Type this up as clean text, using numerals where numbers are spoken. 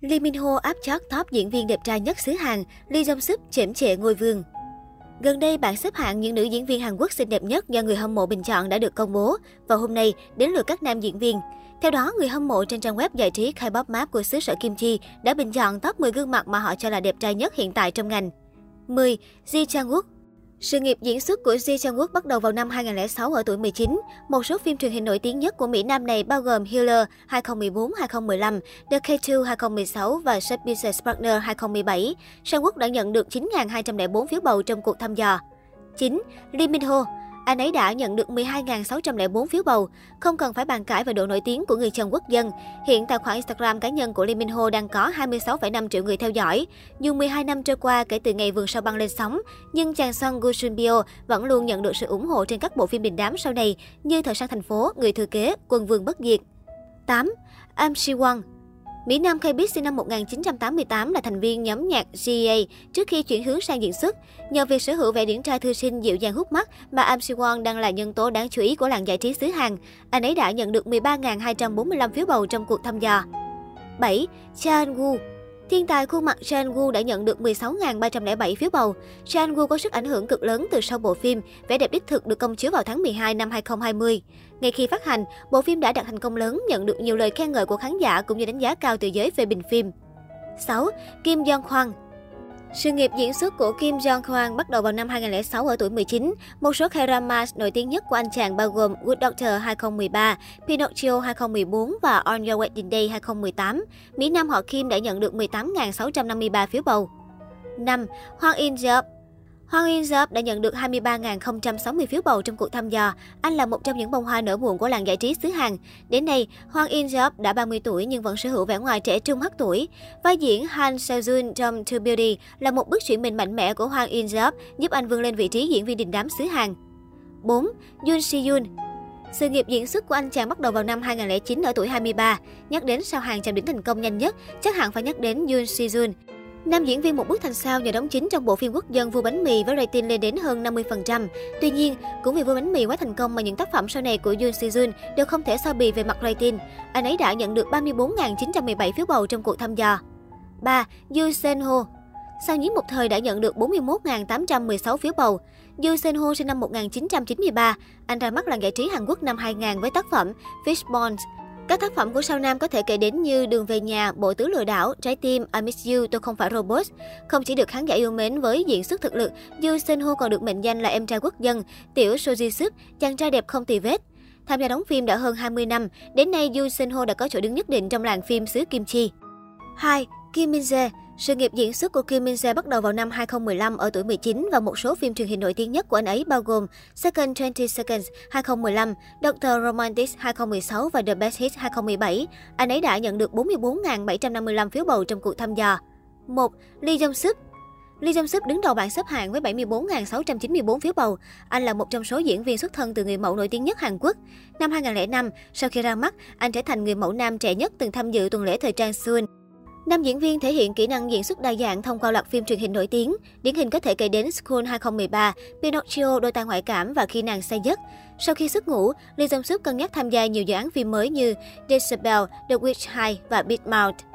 Lee Min Ho áp chót top diễn viên đẹp trai nhất xứ Hàn, Lee Jong Suk chễm chệ ngôi vương. Gần đây, bảng xếp hạng những nữ diễn viên Hàn Quốc xinh đẹp nhất do người hâm mộ bình chọn đã được công bố và hôm nay đến lượt các nam diễn viên. Theo đó, người hâm mộ trên trang web giải trí K-pop Map của xứ sở Kim Chi đã bình chọn top 10 gương mặt mà họ cho là đẹp trai nhất hiện tại trong ngành. 10. Ji Chang-wook. Sự nghiệp diễn xuất của Ji Chang-wook bắt đầu vào năm 2006 ở tuổi 19. Một số phim truyền hình nổi tiếng nhất của Mỹ Nam này bao gồm Healer 2014-2015, The K2 2016 và Suspicious Partner 2017. Chang-wook đã nhận được 9.204 phiếu bầu trong cuộc thăm dò. 9. Lee Min Ho. Anh ấy đã nhận được 12.604 phiếu bầu. Không cần phải bàn cãi về độ nổi tiếng của người chồng quốc dân. Hiện tài khoản Instagram cá nhân của Lee Min Ho đang có 26,5 triệu người theo dõi. Dù 12 năm trôi qua kể từ ngày Vườn Sao Băng lên sóng, nhưng chàng Son Gu Sunbio vẫn luôn nhận được sự ủng hộ trên các bộ phim đình đám sau này như Thời Sang Thành Phố, Người Thừa Kế, Quân Vương Bất Diệt. 8. Ahn Siwan. Mỹ Nam K-pop sinh năm 1988 là thành viên nhóm nhạc GEA trước khi chuyển hướng sang diễn xuất. Nhờ việc sở hữu vẻ điển trai thư sinh dịu dàng hút mắt mà Ahn Siwan đang là nhân tố đáng chú ý của làng giải trí xứ Hàn. Anh ấy đã nhận được 13.245 phiếu bầu trong cuộc thăm dò. 7. Cha Eun. Thiên tài khuôn mặt Cha Eun đã nhận được 16.307 phiếu bầu. Cha Eun có sức ảnh hưởng cực lớn từ sau bộ phim Vẻ đẹp đích thực được công chiếu vào tháng 12 năm 2020. Ngay khi phát hành, bộ phim đã đạt thành công lớn, nhận được nhiều lời khen ngợi của khán giả cũng như đánh giá cao từ giới phê bình phim. 6. Kim Jong-kwan. Sự nghiệp diễn xuất của Kim Jong-kwan bắt đầu vào năm 2006 ở tuổi 19. Một số K-drama nổi tiếng nhất của anh chàng bao gồm Good Doctor 2013, Pinocchio 2014 và On Your Wedding Day 2018. Mỹ Nam họ Kim đã nhận được 18.653 phiếu bầu. 5. Hwang In-yeop. Hwang In-yeop đã nhận được 23.060 phiếu bầu trong cuộc thăm dò. Anh là một trong những bông hoa nở muộn của làng giải trí xứ Hàn. Đến nay, Hwang In-yeop đã 30 tuổi nhưng vẫn sở hữu vẻ ngoài trẻ trung hắt tuổi. Vai diễn Han Seo Jun trong True Beauty là một bước chuyển mình mạnh mẽ của Hwang In-yeop, giúp anh vươn lên vị trí diễn viên đình đám xứ Hàn. 4. Yoon Si Yoon. Sự nghiệp diễn xuất của anh chàng bắt đầu vào năm 2009 ở tuổi 23. Nhắc đến sao Hàn chạm đỉnh thành công nhanh nhất, chắc hẳn phải nhắc đến Yoon Si Yoon. Nam diễn viên một bước thành sao nhờ đóng chính trong bộ phim quốc dân Vua Bánh Mì với rating lên đến hơn 50%. Tuy nhiên, cũng vì Vua Bánh Mì quá thành công mà những tác phẩm sau này của Yoon Si Yoon đều không thể so bì về mặt rating. Anh ấy đã nhận được 34.917 phiếu bầu trong cuộc thăm dò. 3. Yoo Seon Ho. Sau nhí một thời đã nhận được 41.816 phiếu bầu. Yoo Seon Ho sinh năm 1993. Anh ra mắt làng giải trí Hàn Quốc năm 2000 với tác phẩm Fish Bonds. Các tác phẩm của sao nam có thể kể đến như Đường Về Nhà, Bộ Tứ Lừa Đảo, Trái Tim, I Miss You, Tôi Không Phải Robot. Không chỉ được khán giả yêu mến với diễn xuất thực lực, Yoo Seon Ho còn được mệnh danh là em trai quốc dân, tiểu Soji Sup, chàng trai đẹp không tì vết. Tham gia đóng phim đã hơn 20 năm, đến nay Yoo Seon Ho đã có chỗ đứng nhất định trong làng phim xứ Kim Chi. 2. Kim Min Jae. Sự nghiệp diễn xuất của Kim Min Jae bắt đầu vào năm 2015 ở tuổi 19 và một số phim truyền hình nổi tiếng nhất của anh ấy bao gồm Second 20 Seconds 2015, Doctor Romantic 2016 và The Best Hit 2017. Anh ấy đã nhận được 44.755 phiếu bầu trong cuộc thăm dò. 1. Lee Jong Suk. Lee Jong Suk đứng đầu bảng xếp hạng với 74.694 phiếu bầu. Anh là một trong số diễn viên xuất thân từ người mẫu nổi tiếng nhất Hàn Quốc. Năm 2005, sau khi ra mắt, anh trở thành người mẫu nam trẻ nhất từng tham dự tuần lễ thời trang Seoul. Nam diễn viên thể hiện kỹ năng diễn xuất đa dạng thông qua loạt phim truyền hình nổi tiếng. Điển hình có thể kể đến School 2013, Pinocchio, Đôi Tai Ngoại Cảm và Khi Nàng Say Giấc. Sau khi xuất ngũ, Lee Jong Suk cân nhắc tham gia nhiều dự án phim mới như Decibel, The Witch 2 và Big Mouth.